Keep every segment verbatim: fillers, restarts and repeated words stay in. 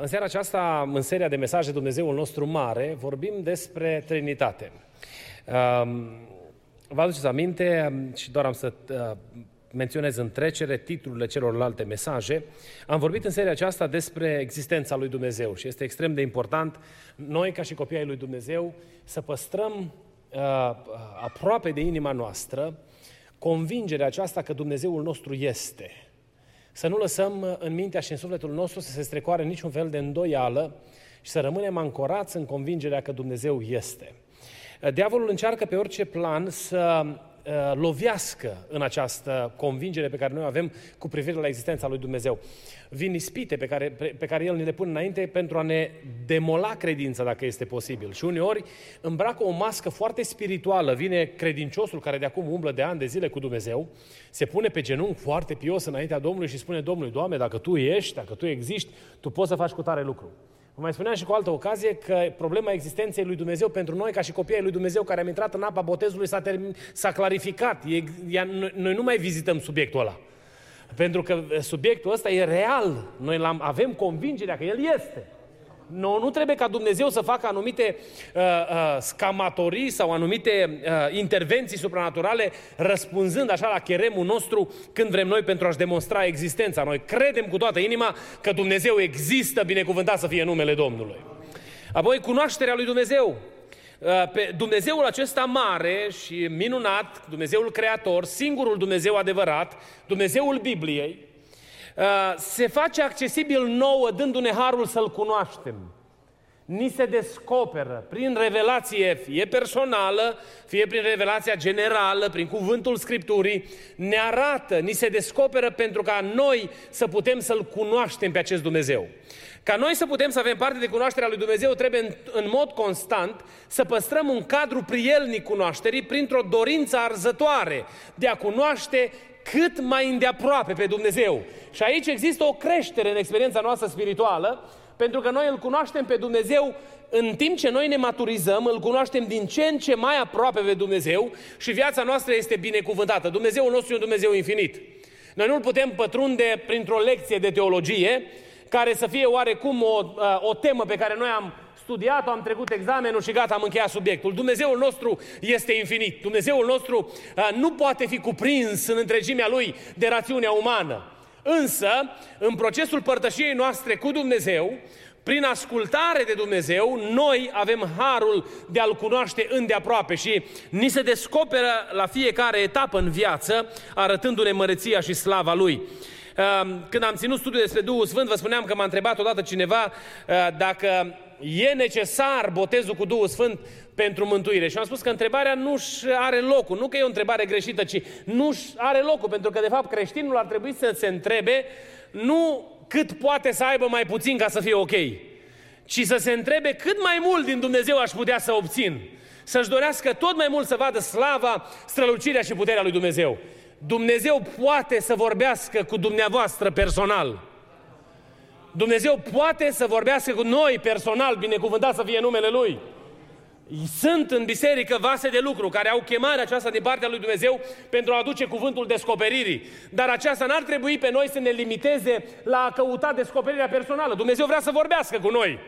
În seara aceasta, în seria de mesaje Dumnezeul nostru mare, vorbim despre Trinitate. Vă aduceți aminte, și doar am să menționez în trecere titlurile celorlalte mesaje, am vorbit în seria aceasta despre existența lui Dumnezeu și este extrem de important noi, ca și copiii lui Dumnezeu, să păstrăm aproape de inima noastră convingerea aceasta că Dumnezeul nostru este. Să nu lăsăm în mintea și în sufletul nostru să se strecoare niciun fel de îndoială și să rămânem ancorați în convingerea că Dumnezeu este. Diavolul încearcă pe orice plan să lovească în această convingere pe care noi o avem cu privire la existența lui Dumnezeu. Vin ispite pe care, pe care el ni le pune înainte pentru a ne demola credința, dacă este posibil. Și uneori îmbracă o mască foarte spirituală. Vine credinciosul care de acum umblă de ani de zile cu Dumnezeu, se pune pe genunchi foarte pios înaintea Domnului și spune Domnului, Doamne, dacă Tu ești, dacă Tu existi, Tu poți să faci cu tare lucru. Vă mai spuneam și cu altă ocazie că problema existenței lui Dumnezeu pentru noi, ca și copiii lui Dumnezeu care am intrat în apa botezului, s-a, termin, s-a clarificat. E, ea, noi nu mai vizităm subiectul ăla. Pentru că subiectul ăsta e real. Noi l-am, avem convingerea că el este. Nu, nu trebuie ca Dumnezeu să facă anumite uh, uh, scamatorii sau anumite uh, intervenții supranaturale răspunzând așa la cheremul nostru când vrem noi pentru a-și demonstra existența. Noi credem cu toată inima că Dumnezeu există, binecuvântat să fie numele Domnului. Apoi cunoașterea lui Dumnezeu. Pe Dumnezeul acesta mare și minunat, Dumnezeul Creator, singurul Dumnezeu adevărat, Dumnezeul Bibliei, se face accesibil nouă, dându-ne harul să-L cunoaștem. Ni se descoperă prin revelație, fie personală, fie prin revelația generală, prin cuvântul Scripturii, ne arată, ni se descoperă pentru ca noi să putem să-L cunoaștem pe acest Dumnezeu. Ca noi să putem să avem parte de cunoașterea lui Dumnezeu, trebuie în, în mod constant să păstrăm un cadru prielnic cunoașterii printr-o dorință arzătoare de a cunoaște cât mai îndeaproape pe Dumnezeu. Și aici există o creștere în experiența noastră spirituală, pentru că noi îl cunoaștem pe Dumnezeu în timp ce noi ne maturizăm, îl cunoaștem din ce în ce mai aproape pe Dumnezeu și viața noastră este binecuvântată. Dumnezeul nostru e un Dumnezeu infinit. Noi nu-L putem pătrunde printr-o lecție de teologie, care să fie oarecum o, o temă pe care noi am studiat-o, am trecut examenul și gata, am încheiat subiectul. Dumnezeul nostru este infinit. Dumnezeul nostru nu poate fi cuprins în întregimea Lui de rațiunea umană. Însă, în procesul părtășiei noastre cu Dumnezeu, prin ascultare de Dumnezeu, noi avem harul de a-L cunoaște îndeaproape și ni se descoperă la fiecare etapă în viață, arătându-ne măreția și slava Lui. Când am ținut studiul despre Duhul Sfânt, vă spuneam că m-a întrebat odată cineva dacă e necesar botezul cu Duhul Sfânt pentru mântuire. Și am spus că întrebarea nu-și are locul. Nu că e o întrebare greșită, ci nu-și are locul. Pentru că, de fapt, creștinul ar trebui să se întrebe nu cât poate să aibă mai puțin ca să fie ok, ci să se întrebe cât mai mult din Dumnezeu aș putea să obțin. Să-și dorească tot mai mult să vadă slava, strălucirea și puterea lui Dumnezeu. Dumnezeu poate să vorbească cu dumneavoastră personal. Dumnezeu poate să vorbească cu noi personal, binecuvântat să fie numele Lui. Sunt în biserică vase de lucru care au chemarea aceasta din partea lui Dumnezeu pentru a aduce cuvântul descoperirii. Dar aceasta n-ar trebui pe noi să ne limiteze la a căuta descoperirea personală. Dumnezeu vrea să vorbească cu noi.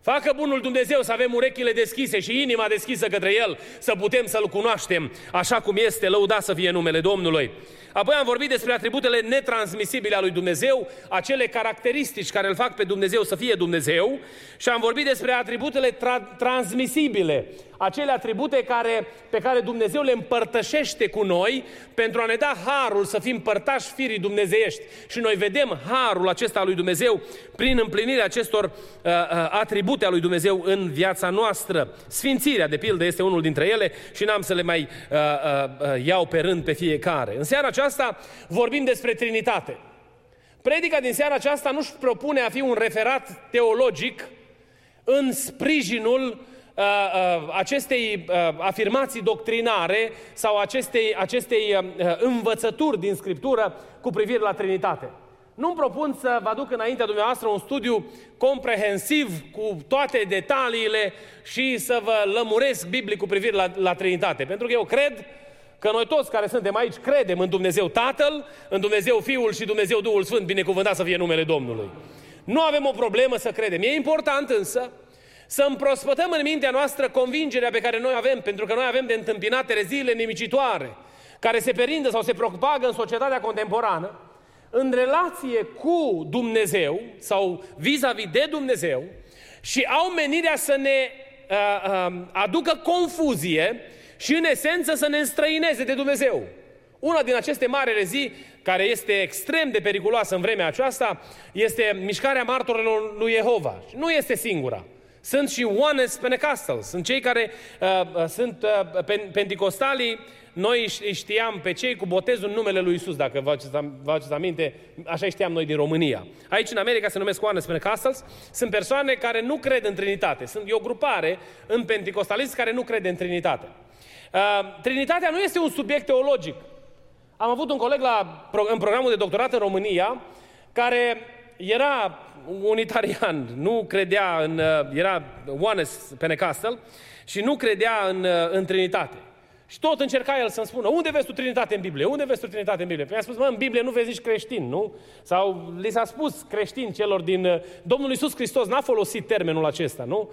Facă bunul Dumnezeu să avem urechile deschise și inima deschisă către El, să putem să-L cunoaștem așa cum este, lăudat să fie numele Domnului. Apoi am vorbit despre atributele netransmisibile ale lui Dumnezeu, acele caracteristici care îl fac pe Dumnezeu să fie Dumnezeu, și am vorbit despre atributele tra- transmisibile, acele atribute care, pe care Dumnezeu le împărtășește cu noi pentru a ne da harul să fim părtași firii dumnezeiești. Și noi vedem harul acesta al lui Dumnezeu prin împlinirea acestor uh, atribute ale lui Dumnezeu în viața noastră. Sfințirea, de pildă, este unul dintre ele și n-am să le mai uh, uh, iau pe rând pe fiecare. În seara aceasta vorbim despre Trinitate. Predica din seara aceasta nu-și propune a fi un referat teologic în sprijinul uh, uh, acestei uh, afirmații doctrinare sau acestei, acestei uh, învățături din Scriptură cu privire la Trinitate. Nu-mi propun să vă aduc înaintea dumneavoastră un studiu comprehensiv cu toate detaliile și să vă lămuresc biblic cu privire la, la Trinitate. Pentru că eu cred că noi toți care suntem aici credem în Dumnezeu Tatăl, în Dumnezeu Fiul și Dumnezeu Duhul Sfânt, binecuvântat să fie numele Domnului. Nu avem o problemă să credem. E important însă să împrospătăm în mintea noastră convingerea pe care noi avem, pentru că noi avem de întâmpinat tereziile nimicitoare, care se perindă sau se propagă în societatea contemporană, în relație cu Dumnezeu sau vis-a-vis de Dumnezeu și au menirea să ne uh, uh, aducă confuzie și în esență să ne înstrăineze de Dumnezeu. Una din aceste mari erezii, care este extrem de periculoasă în vremea aceasta, este mișcarea Martorilor lui Jehova. Nu este singura. Sunt și Oneness Pentecostals, sunt cei care uh, sunt uh, pentecostalii. Noi știam pe cei cu botezul în numele lui Iisus, dacă vă aduceți aminte, așa știam noi din România. Aici în America se numesc Oneness Pentecostals, sunt persoane care nu cred în Trinitate. Sunt, e o grupare în pentecostalism care nu crede în Trinitate. Uh, Trinitatea nu este un subiect teologic. Am avut un coleg la, în programul de doctorat în România care era unitarian, nu credea în, era Oneness Pentecostal și nu credea în, în Trinitate. Și tot încerca el să-mi spună, unde vezi tu Trinitate în Biblie? Unde vezi tu Trinitate în Biblie? Păi mi-a spus, mă, în Biblie nu vezi nici creștin, nu? Sau li s-a spus creștin celor din... Domnul Iisus Hristos n-a folosit termenul acesta, nu?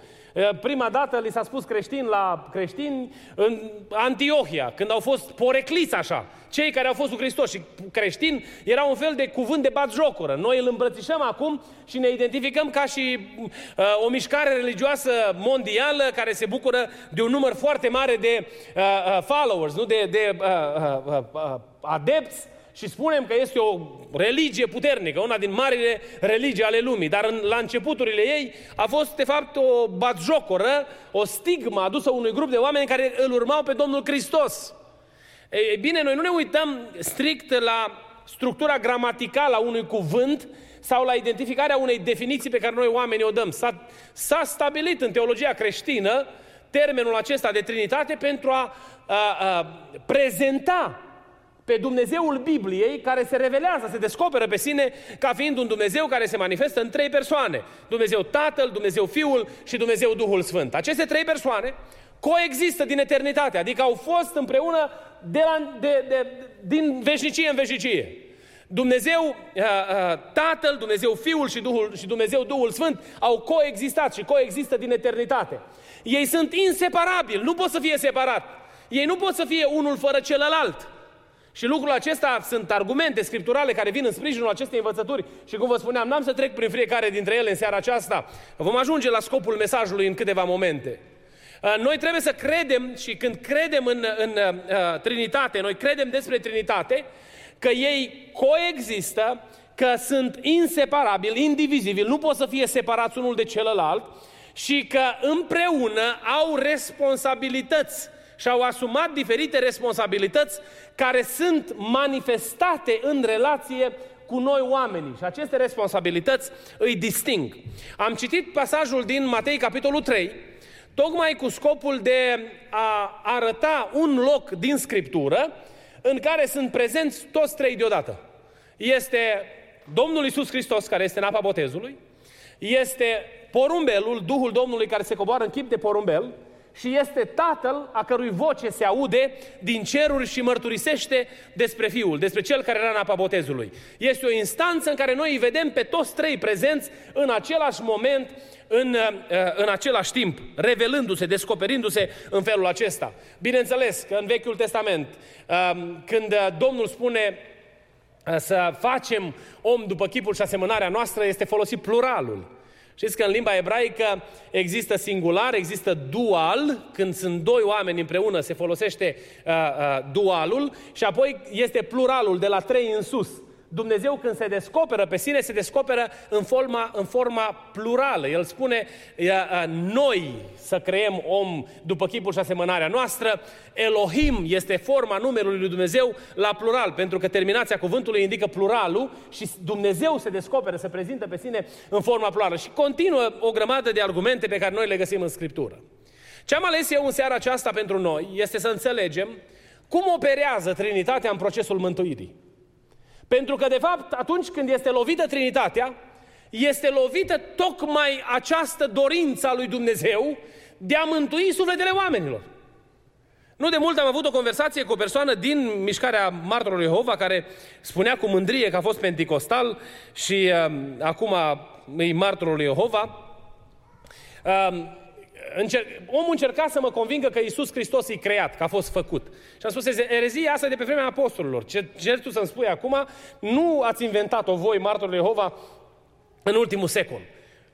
Prima dată li s-a spus creștin la creștini în Antiohia, când au fost porecliți așa, cei care au fost cu Hristos. Și creștin era un fel de cuvânt de batjocură. Noi îl îmbrățișăm acum și ne identificăm ca și uh, o mișcare religioasă mondială care se bucură de un număr foarte mare de uh, uh, followers, nu de, de uh, uh, uh, adepți, și spunem că este o religie puternică, una din marile religii ale lumii. Dar în, la începuturile ei a fost, de fapt, o batjocoră, o stigmă adusă unui grup de oameni care îl urmau pe Domnul Hristos. Ei bine, noi nu ne uităm strict la structura gramaticală a unui cuvânt sau la identificarea unei definiții pe care noi oamenii o dăm. S-a, s-a stabilit în teologia creștină termenul acesta de Trinitate pentru a, a, a prezenta pe Dumnezeul Bibliei, care se revelează, se descoperă pe sine ca fiind un Dumnezeu care se manifestă în trei persoane. Dumnezeu Tatăl, Dumnezeu Fiul și Dumnezeu Duhul Sfânt. Aceste trei persoane coexistă din eternitate, adică au fost împreună de la, de, de, din veșnicie în veșnicie. Dumnezeu uh, uh, Tatăl, Dumnezeu Fiul și, Duhul, și Dumnezeu Duhul Sfânt au coexistat și coexistă din eternitate. Ei sunt inseparabili, nu pot să fie separat. Ei nu pot să fie unul fără celălalt. Și lucrul acesta sunt argumente scripturale care vin în sprijinul acestei învățături. Și cum vă spuneam, n-am să trec prin fiecare dintre ele în seara aceasta. Vom ajunge la scopul mesajului în câteva momente. Noi trebuie să credem și când credem în, în uh, Trinitate, noi credem despre Trinitate, că ei coexistă, că sunt inseparabili, indivizibili, nu pot să fie separați unul de celălalt și că împreună au responsabilități și au asumat diferite responsabilități care sunt manifestate în relație cu noi oamenii. Și aceste responsabilități îi disting. Am citit pasajul din Matei, capitolul trei, tocmai cu scopul de a arăta un loc din Scriptură în care sunt prezenți toți trei deodată. Este Domnul Iisus Hristos, care este în apa botezului, este porumbelul, Duhul Domnului care se coboară în chip de porumbel, și este Tatăl a cărui voce se aude din ceruri și mărturisește despre Fiul, despre Cel care era în apa botezului. Este o instanță în care noi îi vedem pe toți trei prezenți în același moment, în, în același timp, revelându-se, descoperindu-se în felul acesta. Bineînțeles că în Vechiul Testament, când Domnul spune să facem om după chipul și asemănarea noastră, este folosit pluralul. Știți că în limba ebraică există singular, există dual, când sunt doi oameni împreună se folosește uh, uh, dualul și apoi este pluralul de la trei în sus. Dumnezeu când se descoperă pe sine, se descoperă în forma, în forma plurală. El spune, noi să creăm om după chipul și asemănarea noastră. Elohim este forma numelului lui Dumnezeu la plural, pentru că terminația cuvântului indică pluralul și Dumnezeu se descoperă, se prezintă pe sine în forma plurală. Și continuă o grămadă de argumente pe care noi le găsim în Scriptură. Ce am ales eu în seara aceasta pentru noi este să înțelegem cum operează Trinitatea în procesul mântuirii. Pentru că, de fapt, atunci când este lovită Trinitatea, este lovită tocmai această dorință a lui Dumnezeu de a mântui sufletele oamenilor. Nu de mult am avut o conversație cu o persoană din mișcarea Martorilor Jehova care spunea cu mândrie că a fost penticostal și uh, acum e Martorul lui Jehova. Uh, Încerc, omul încerca să mă convingă că Iisus Hristos e creat, că a fost făcut. Și am spus, erezia asta de pe vremea apostolilor. Ce cer tu să-mi spui acum, nu ați inventat-o voi, Martorilor Jehova, în ultimul secol.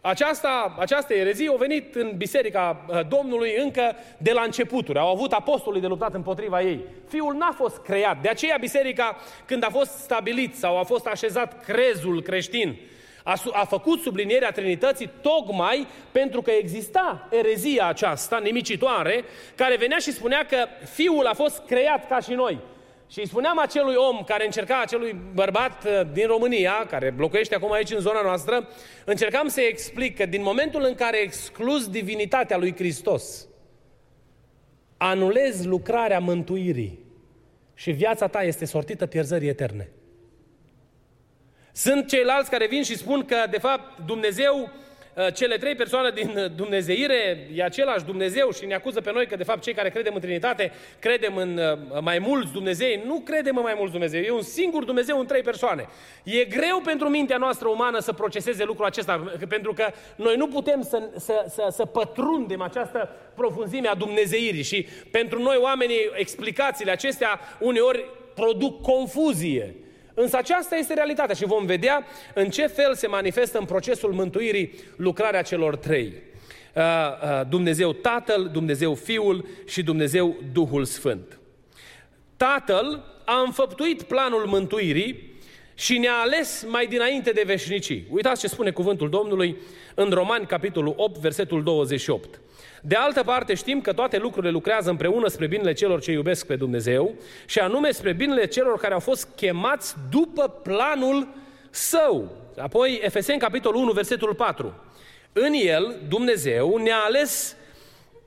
Aceasta, această erezie a venit în Biserica Domnului încă de la începuturi. Au avut apostolii de luptat împotriva ei. Fiul n-a fost creat. De aceea biserica, când a fost stabilit sau a fost așezat crezul creștin, A, a făcut sublinierea Trinității tocmai pentru că exista erezia aceasta nimicitoare care venea și spunea că Fiul a fost creat ca și noi. Și îi spuneam acelui om care încerca, acelui bărbat din România, care locuiește acum aici în zona noastră, încercam să-i explic că din momentul în care excluz divinitatea lui Hristos, anulezi lucrarea mântuirii și viața ta este sortită pierzării eterne. Sunt ceilalți care vin și spun că, de fapt, Dumnezeu, cele trei persoane din Dumnezeire, e același Dumnezeu și ne acuză pe noi că, de fapt, cei care credem în Trinitate, credem în mai mulți Dumnezei. Nu credem în mai mulți Dumnezei. E un singur Dumnezeu în trei persoane. E greu pentru mintea noastră umană să proceseze lucrul acesta, pentru că noi nu putem să, să, să, să pătrundem această profunzime a Dumnezeirii. Și pentru noi, oamenii, explicațiile acestea uneori produc confuzie. Însă aceasta este realitatea și vom vedea în ce fel se manifestă în procesul mântuirii lucrarea celor trei. Dumnezeu Tatăl, Dumnezeu Fiul și Dumnezeu Duhul Sfânt. Tatăl a înfăptuit planul mântuirii și ne-a ales mai dinainte de veșnicii. Uitați ce spune cuvântul Domnului în Romani, capitolul opt, versetul douăzeci și opt. De altă parte știm că toate lucrurile lucrează împreună spre binele celor ce iubesc pe Dumnezeu și anume spre binele celor care au fost chemați după planul Său. Apoi Efeseni, capitolul unu, versetul patru. În El, Dumnezeu ne-a ales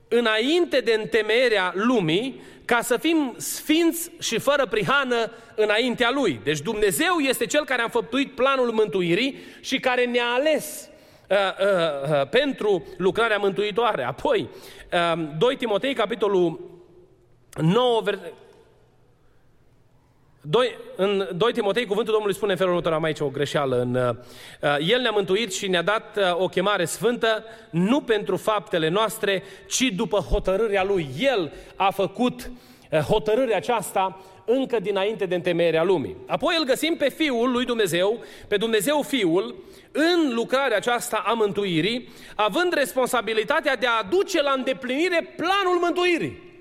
înainte de întemeierea lumii ca să fim sfinți și fără prihană înaintea Lui. Deci Dumnezeu este Cel care a înfăptuit planul mântuirii și care ne-a ales uh, uh, uh, pentru lucrarea mântuitoare. Apoi, uh, doi Timotei, capitolul nouă, versetul... Doi, în doi Timotei, cuvântul Domnului spune în felul următor, am aici o greșeală. În, uh, El ne-a mântuit și ne-a dat uh, o chemare sfântă, nu pentru faptele noastre, ci după hotărârea Lui. El a făcut uh, hotărârea aceasta încă dinainte de întemeierea lumii. Apoi îl găsim pe Fiul lui Dumnezeu, pe Dumnezeu Fiul, în lucrarea aceasta a mântuirii, având responsabilitatea de a aduce la îndeplinire planul mântuirii.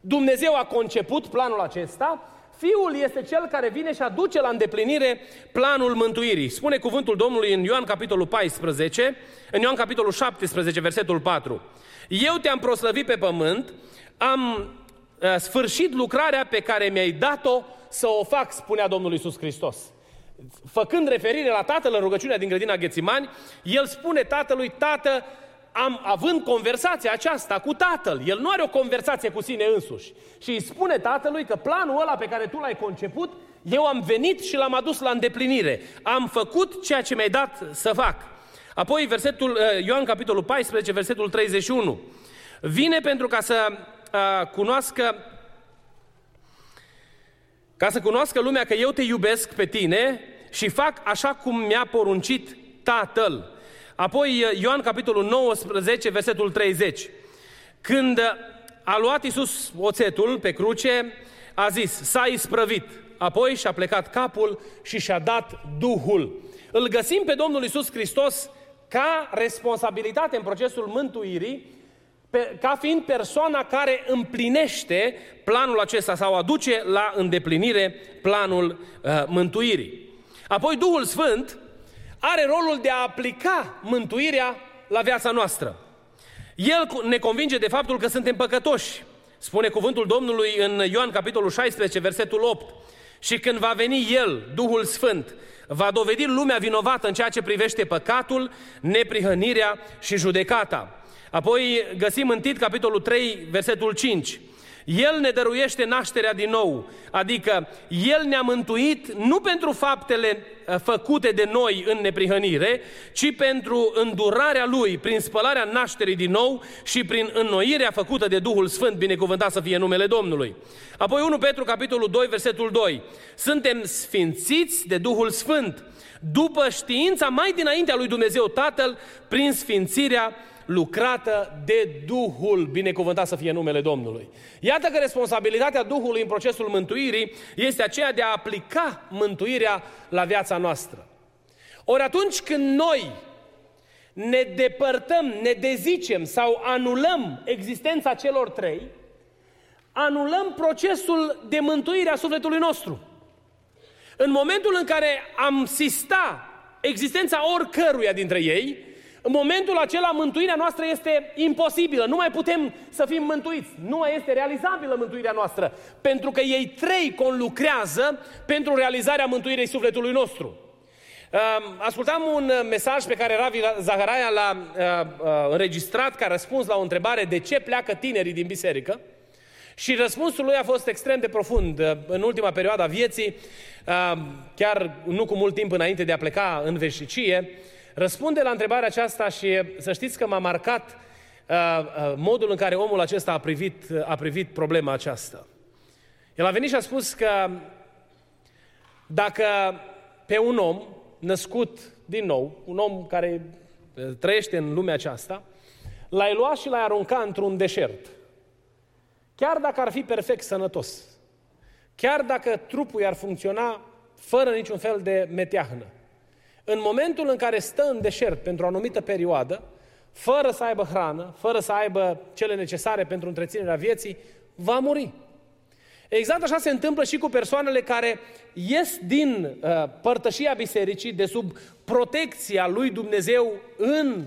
Dumnezeu a conceput planul acesta. Fiul este Cel care vine și aduce la îndeplinire planul mântuirii. Spune cuvântul Domnului în Ioan capitolul paisprezece, în Ioan capitolul șaptesprezece, versetul patru. Eu te-am proslăvit pe pământ, am uh, sfârșit lucrarea pe care mi-ai dat-o să o fac, spunea Domnul Iisus Hristos. Făcând referire la Tatăl în rugăciunea din grădina Ghețimani, El spune Tatălui, Tată, Am, având conversația aceasta cu Tatăl, El nu are o conversație cu sine însuși. Și îi spune Tatălui că planul ăla pe care tu l-ai conceput, eu am venit și l-am adus la îndeplinire. Am făcut ceea ce mi-ai dat să fac. Apoi versetul Ioan, capitolul paisprezece, versetul treizeci și unu. Vine pentru ca să uh, cunoască ca să cunoască lumea că eu te iubesc pe tine și fac așa cum mi-a poruncit Tatăl. Apoi Ioan capitolul nouăsprezece, versetul treizeci. Când a luat Iisus oțetul pe cruce, a zis, s-a isprăvit. Apoi și-a plecat capul și și-a dat Duhul. Îl găsim pe Domnul Iisus Hristos ca responsabilitate în procesul mântuirii, ca fiind persoana care împlinește planul acesta sau aduce la îndeplinire planul uh, mântuirii. Apoi Duhul Sfânt are rolul de a aplica mântuirea la viața noastră. El ne convinge de faptul că suntem păcătoși. Spune cuvântul Domnului în Ioan capitolul șaisprezece, versetul opt. Și când va veni El, Duhul Sfânt, va dovedi lumea vinovată în ceea ce privește păcatul, neprihănirea și judecata. Apoi găsim în Tit capitolul trei, versetul cinci. El ne dăruiește nașterea din nou, adică El ne-a mântuit nu pentru faptele făcute de noi în neprihănire, ci pentru îndurarea Lui prin spălarea nașterii din nou și prin înnoirea făcută de Duhul Sfânt, binecuvântat să fie numele Domnului. Apoi întâi Petru, capitolul doi, versetul doi. Suntem sfințiți de Duhul Sfânt, după știința mai dinaintea lui Dumnezeu Tatăl, prin sfințirea lucrată de Duhul, binecuvântat să fie numele Domnului. Iată că responsabilitatea Duhului în procesul mântuirii este aceea de a aplica mântuirea la viața noastră. Ori atunci când noi ne depărtăm, ne dezicem sau anulăm existența celor trei, anulăm procesul de mântuire a sufletului nostru. În momentul în care am sistat existența oricăruia dintre ei, în momentul acela, mântuirea noastră este imposibilă. Nu mai putem să fim mântuiți. Nu mai este realizabilă mântuirea noastră. Pentru că ei trei conlucrează pentru realizarea mântuirii sufletului nostru. Ascultam un mesaj pe care Ravi Zaharia l-a înregistrat ca răspuns la o întrebare de ce pleacă tinerii din biserică. Și răspunsul lui a fost extrem de profund. În ultima perioadă a vieții, chiar nu cu mult timp înainte de a pleca în veșnicie, răspunde la întrebarea aceasta și să știți că m-a marcat uh, uh, modul în care omul acesta a privit, uh, a privit problema aceasta. El a venit și a spus că dacă pe un om născut din nou, un om care uh, trăiește în lumea aceasta, l-ai lua și l-ai arunca într-un deșert, chiar dacă ar fi perfect sănătos, chiar dacă trupul ar funcționa fără niciun fel de meteahnă, în momentul în care stă în deșert pentru o anumită perioadă, fără să aibă hrană, fără să aibă cele necesare pentru întreținerea vieții, va muri. Exact așa se întâmplă și cu persoanele care ies din uh, părtășia bisericii, de sub protecția lui Dumnezeu în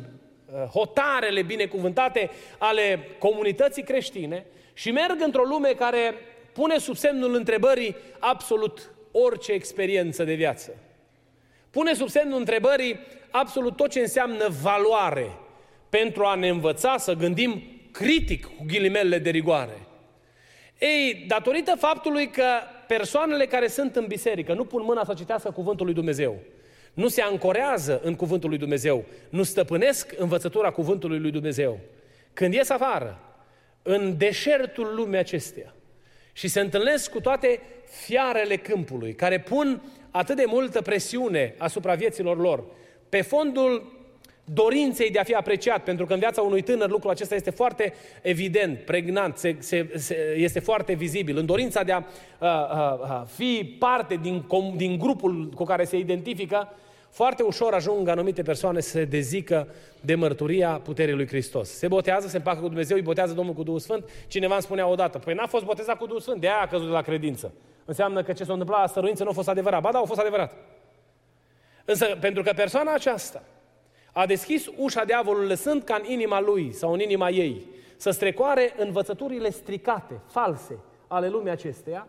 uh, hotarele binecuvântate ale comunității creștine și merg într-o lume care pune sub semnul întrebării absolut orice experiență de viață. Pune sub semnul întrebării absolut tot ce înseamnă valoare pentru a ne învăța să gândim critic, cu ghilimele de rigoare. Ei, datorită faptului că persoanele care sunt în biserică nu pun mâna să citească cuvântul lui Dumnezeu, nu se ancorează în cuvântul lui Dumnezeu, nu stăpânesc învățătura cuvântului lui Dumnezeu, când ies afară, în deșertul lumii acesteia, și se întâlnesc cu toate fiarele câmpului, care pun atât de multă presiune asupra vieților lor, pe fondul dorinței de a fi apreciat, pentru că în viața unui tânăr lucrul acesta este foarte evident, pregnant, se, se, se, este foarte vizibil, în dorința de a, a, a fi parte din, din grupul cu care se identifică, foarte ușor ajung anumite persoane să se dezică de mărturia puterii lui Hristos. Se botează, se împacă cu Dumnezeu, îi botează Domnul cu Duhul Sfânt. Cineva îmi spunea odată, păi n-a fost botezat cu Duhul Sfânt, de aia a căzut de la credință. Înseamnă că ce s-a întâmplat la stăruință nu a fost adevărat. Ba da, a fost adevărat. Însă, pentru că persoana aceasta a deschis ușa diavolului, lăsând ca în inima lui sau în inima ei să strecoare învățăturile stricate, false, ale lumii acesteia,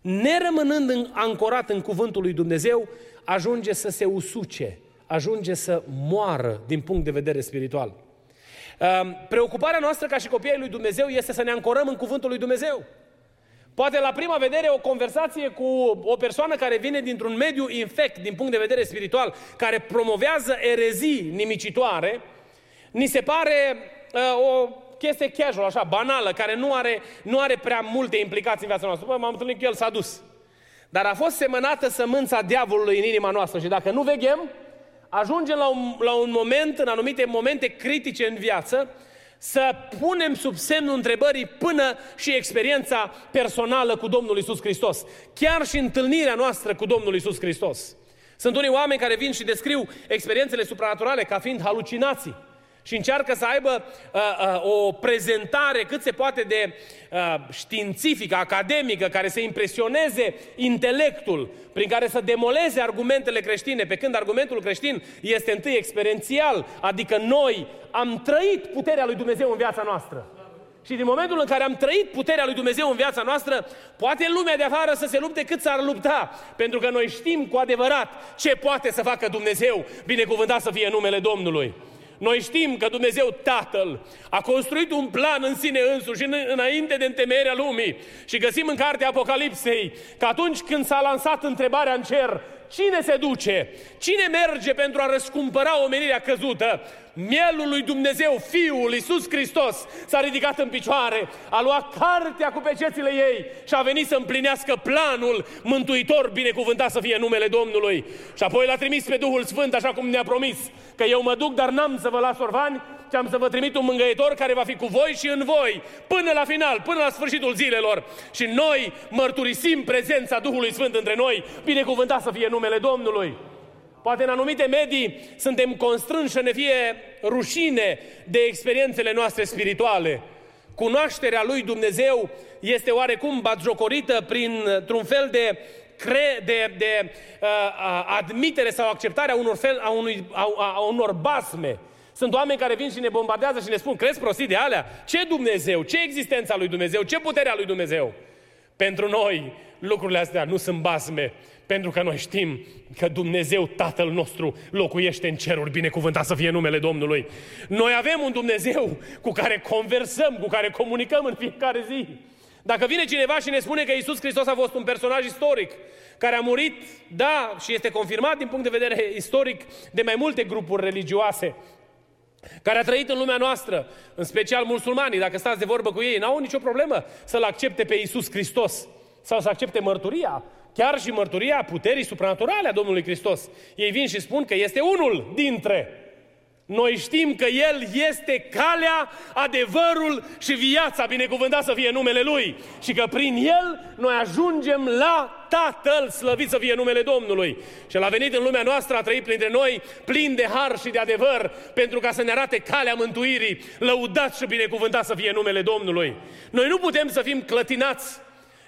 nerămânând în, ancorat în cuvântul lui Dumnezeu, ajunge să se usuce, ajunge să moară din punct de vedere spiritual. Preocuparea noastră ca și copiii lui Dumnezeu este să ne ancorăm în cuvântul lui Dumnezeu. Poate la prima vedere o conversație cu o persoană care vine dintr-un mediu infect din punct de vedere spiritual, care promovează erezii nimicitoare, ni se pare uh, o chestie casual, așa, banală, care nu are, nu are prea multe implicații în viața noastră. Bă, m-am întâlnit cu el, s-a dus. Dar a fost semănată sămânța diavolului în inima noastră și dacă nu veghem, ajungem la un, la un moment, în anumite momente critice în viață, să punem sub semnul întrebării până și experiența personală cu Domnul Iisus Hristos. Chiar și întâlnirea noastră cu Domnul Iisus Hristos. Sunt unii oameni care vin și descriu experiențele supranaturale ca fiind halucinații. și încearcă să aibă uh, uh, o prezentare cât se poate de uh, științifică, academică, care să impresioneze intelectul, prin care să demoleze argumentele creștine, pe când argumentul creștin este întâi experiențial, adică noi am trăit puterea lui Dumnezeu în viața noastră. Și din momentul în care am trăit puterea lui Dumnezeu în viața noastră, poate lumea de afară să se lupte cât s-ar lupta, pentru că noi știm cu adevărat ce poate să facă Dumnezeu, binecuvântat să fie numele Domnului. Noi știm că Dumnezeu Tatăl a construit un plan în sine însuși, înainte de întemeierea lumii. Și găsim în cartea Apocalipsei că atunci când s-a lansat întrebarea în cer, cine se duce? Cine merge pentru a răscumpăra omenirea căzută? Mielul lui Dumnezeu, Fiul, Iisus Hristos, s-a ridicat în picioare, a luat cartea cu pecețile ei și a venit să împlinească planul mântuitor, binecuvântat să fie numele Domnului. Și apoi l-a trimis pe Duhul Sfânt, așa cum ne-a promis, că eu mă duc, dar n-am să vă las orfani, ci am să vă trimit un mângâietor care va fi cu voi și în voi, până la final, până la sfârșitul zilelor. Și noi mărturisim prezența Duhului Sfânt între noi, binecuvântat să fie numele Domnului. Poate în anumite medii suntem constrânși să ne fie rușine de experiențele noastre spirituale. Cunoașterea lui Dumnezeu este oarecum batjocorită printr-un fel de, cre, de, de uh, admitere sau acceptare a unor, fel, a unui, a, a unor basme. Sunt oameni care vin și ne bombardează și ne spun, crezi prostii de alea? Ce Dumnezeu? Ce existența lui Dumnezeu? Ce puterea lui Dumnezeu? Pentru noi lucrurile astea nu sunt basme, pentru că noi știm că Dumnezeu Tatăl nostru locuiește în ceruri, binecuvântat să fie numele Domnului. Noi avem un Dumnezeu cu care conversăm, cu care comunicăm în fiecare zi. Dacă vine cineva și ne spune că Iisus Hristos a fost un personaj istoric, care a murit, da, și este confirmat din punct de vedere istoric de mai multe grupuri religioase, care a trăit în lumea noastră, în special musulmanii, dacă stați de vorbă cu ei, n-au nicio problemă să-L accepte pe Iisus Hristos sau să accepte mărturia, chiar și mărturia puterii supranaturale a Domnului Hristos. Ei vin și spun că este unul dintre. Noi știm că El este calea, adevărul și viața, binecuvântat să fie numele Lui. Și că prin El noi ajungem la Tatăl, slăvit să fie numele Domnului. Și El a venit în lumea noastră, a trăit printre noi, plin de har și de adevăr, pentru ca să ne arate calea mântuirii, lăudat și binecuvântat să fie numele Domnului. Noi nu putem să fim clătinați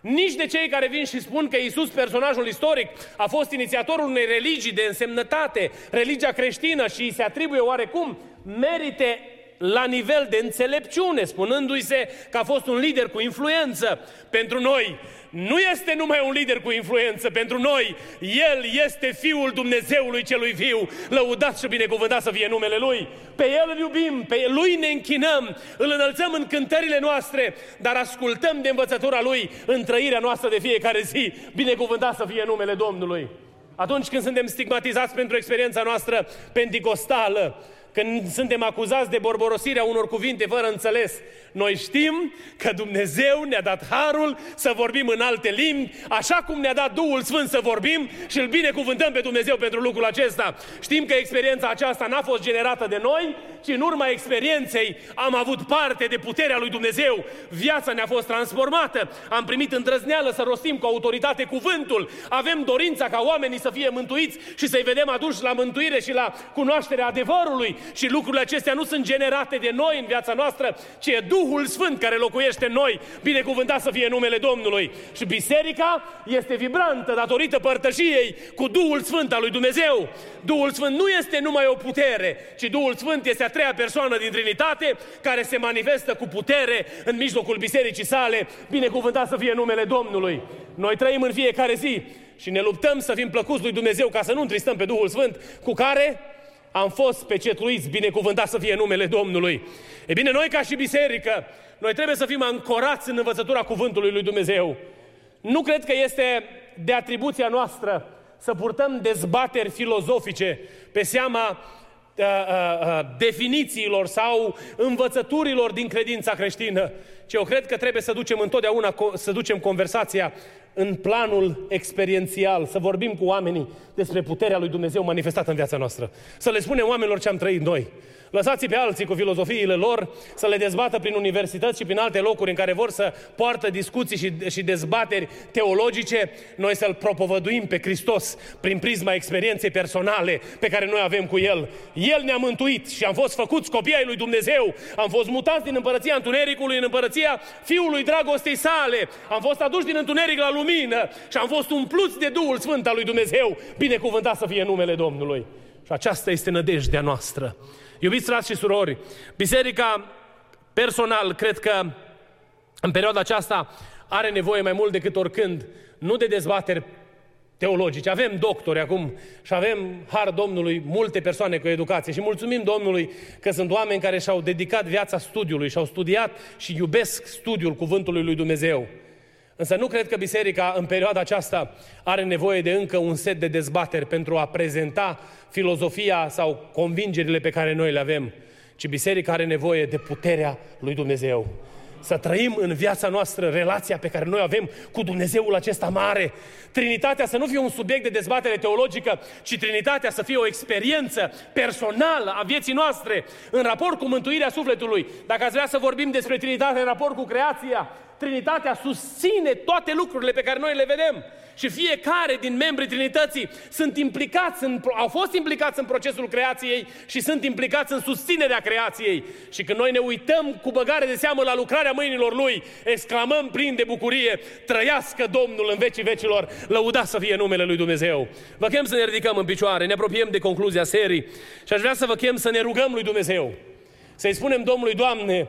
nici de cei care vin și spun că Iisus, personajul istoric, a fost inițiatorul unei religii de însemnătate, religia creștină, și îi se atribuie oarecum merite la nivel de înțelepciune, spunându-i se că a fost un lider cu influență. Pentru noi nu este numai un lider cu influență, pentru noi El este Fiul Dumnezeului celui viu, lăudat și binecuvântat să fie numele Lui. Pe El îl iubim, pe Lui ne închinăm, îl înălțăm în cântările noastre, dar ascultăm de învățătura Lui în trăirea noastră de fiecare zi, binecuvântat să fie numele Domnului. Atunci când suntem stigmatizați pentru experiența noastră pentecostală, când suntem acuzați de borborosirea unor cuvinte fără înțeles, noi știm că Dumnezeu ne-a dat harul să vorbim în alte limbi, așa cum ne-a dat Duhul Sfânt să vorbim, și îl binecuvântăm pe Dumnezeu pentru lucrul acesta. Știm că experiența aceasta n-a fost generată de noi, ci în urma experienței am avut parte de puterea lui Dumnezeu. Viața ne-a fost transformată, am primit îndrăzneală să rostim cu autoritate cuvântul, avem dorința ca oamenii să fie mântuiți și să-i vedem aduși la mântuire și la cunoașterea adevărului. Și lucrurile acestea nu sunt generate de noi în viața noastră, ci e Duhul Sfânt care locuiește în noi, binecuvântat să fie numele Domnului. Și biserica este vibrantă datorită părtășiei cu Duhul Sfânt al lui Dumnezeu. Duhul Sfânt nu este numai o putere, ci Duhul Sfânt este a treia persoană din Trinitate, care se manifestă cu putere în mijlocul bisericii sale, binecuvântat să fie numele Domnului. Noi trăim în fiecare zi și ne luptăm să fim plăcuți lui Dumnezeu, ca să nu întristăm pe Duhul Sfânt, cu care am fost pecetluiți, binecuvântat să fie numele Domnului. E bine, noi ca și biserică, noi trebuie să fim ancorați în învățătura cuvântului lui Dumnezeu. Nu cred că este de atribuția noastră să purtăm dezbateri filozofice pe seama uh, uh, definițiilor sau învățăturilor din credința creștină, ci eu cred că trebuie să ducem întotdeauna, să ducem conversația în planul experiențial, să vorbim cu oamenii despre puterea lui Dumnezeu manifestată în viața noastră. Să le spunem oamenilor ce am trăit noi. Lăsați-i pe alții cu filozofiile lor să le dezbată prin universități și prin alte locuri în care vor să poartă discuții și, și dezbateri teologice. Noi să-L propovăduim pe Hristos prin prisma experienței personale pe care noi avem cu El. El ne-a mântuit și am fost făcuți copii ai lui Dumnezeu. Am fost mutați din împărăția întunericului în împărăția Fiului dragostei sale. Am fost aduși din întuneric la lumină și am fost umpluți de Duhul Sfânt al lui Dumnezeu. Binecuvântat să fie numele Domnului. Și aceasta este nădejdea noastră. Iubiți frați și surori, biserica personal, cred că în perioada aceasta are nevoie mai mult decât oricând, nu de dezbateri teologice. Avem doctori acum și avem, har Domnului, multe persoane cu educație și mulțumim Domnului că sunt oameni care și-au dedicat viața studiului, și-au studiat și iubesc studiul Cuvântului lui Dumnezeu. Însă nu cred că biserica în perioada aceasta are nevoie de încă un set de dezbateri pentru a prezenta filozofia sau convingerile pe care noi le avem, ci biserica are nevoie de puterea lui Dumnezeu. Să trăim în viața noastră relația pe care noi avem cu Dumnezeul acesta mare. Trinitatea să nu fie un subiect de dezbatere teologică, ci Trinitatea să fie o experiență personală a vieții noastre în raport cu mântuirea sufletului. Dacă ați vrea să vorbim despre Trinitate în raport cu creația, Trinitatea susține toate lucrurile pe care noi le vedem. Și fiecare din membrii Trinității sunt implicați în, au fost implicați în procesul creației și sunt implicați în susținerea creației. Și când noi ne uităm cu băgare de seamă la lucrarea mâinilor Lui, exclamăm plin de bucurie: trăiască Domnul în vecii vecilor, lăudați să fie numele Lui Dumnezeu. Vă chem să ne ridicăm în picioare, ne apropiem de concluzia serii și aș vrea să vă chem să ne rugăm Lui Dumnezeu. Să-i spunem Domnului: Doamne,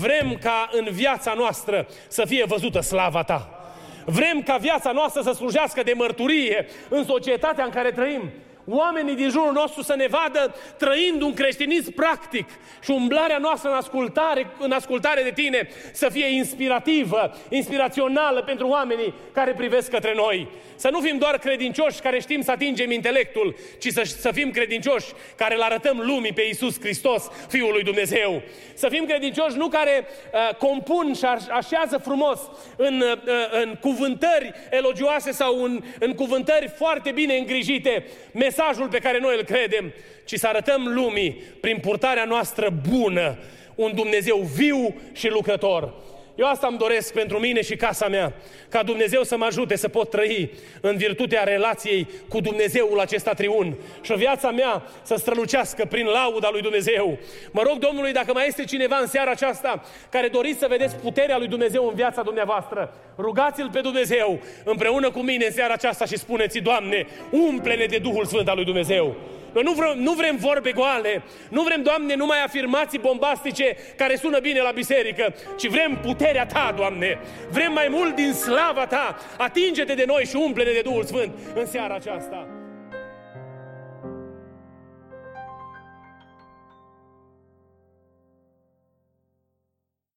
vrem ca în viața noastră să fie văzută slava Ta. Vrem ca viața noastră să slujească de mărturie în societatea în care trăim. Oamenii din jurul nostru să ne vadă trăind un creștinism practic și umblarea noastră în ascultare, în ascultare de Tine să fie inspirativă, inspirațională pentru oamenii care privesc către noi. Să nu fim doar credincioși care știm să atingem intelectul, ci să, să fim credincioși care îl arătăm lumii pe Iisus Hristos, Fiul lui Dumnezeu. Să fim credincioși nu care uh, compun și așează frumos în, uh, în cuvântări elogioase sau în, în cuvântări foarte bine îngrijite mesajul pe care noi îl credem, ci să arătăm lumii prin purtarea noastră bună un Dumnezeu viu și lucrător. Eu asta îmi doresc pentru mine și casa mea, ca Dumnezeu să mă ajute să pot trăi în virtutea relației cu Dumnezeul acesta triun și viața mea să strălucească prin lauda lui Dumnezeu. Mă rog Domnului, dacă mai este cineva în seara aceasta care doriți să vedeți puterea lui Dumnezeu în viața dumneavoastră, rugați-L pe Dumnezeu împreună cu mine în seara aceasta și spuneți: Doamne, umple-ne de Duhul Sfânt al lui Dumnezeu. Noi nu vrem, nu vrem vorbe goale, nu vrem, Doamne, numai afirmații bombastice care sună bine la biserică, ci vrem puterea Ta, Doamne. Vrem mai mult din slava Ta. Atinge-te de noi și umple-ne de Duhul Sfânt în seara aceasta.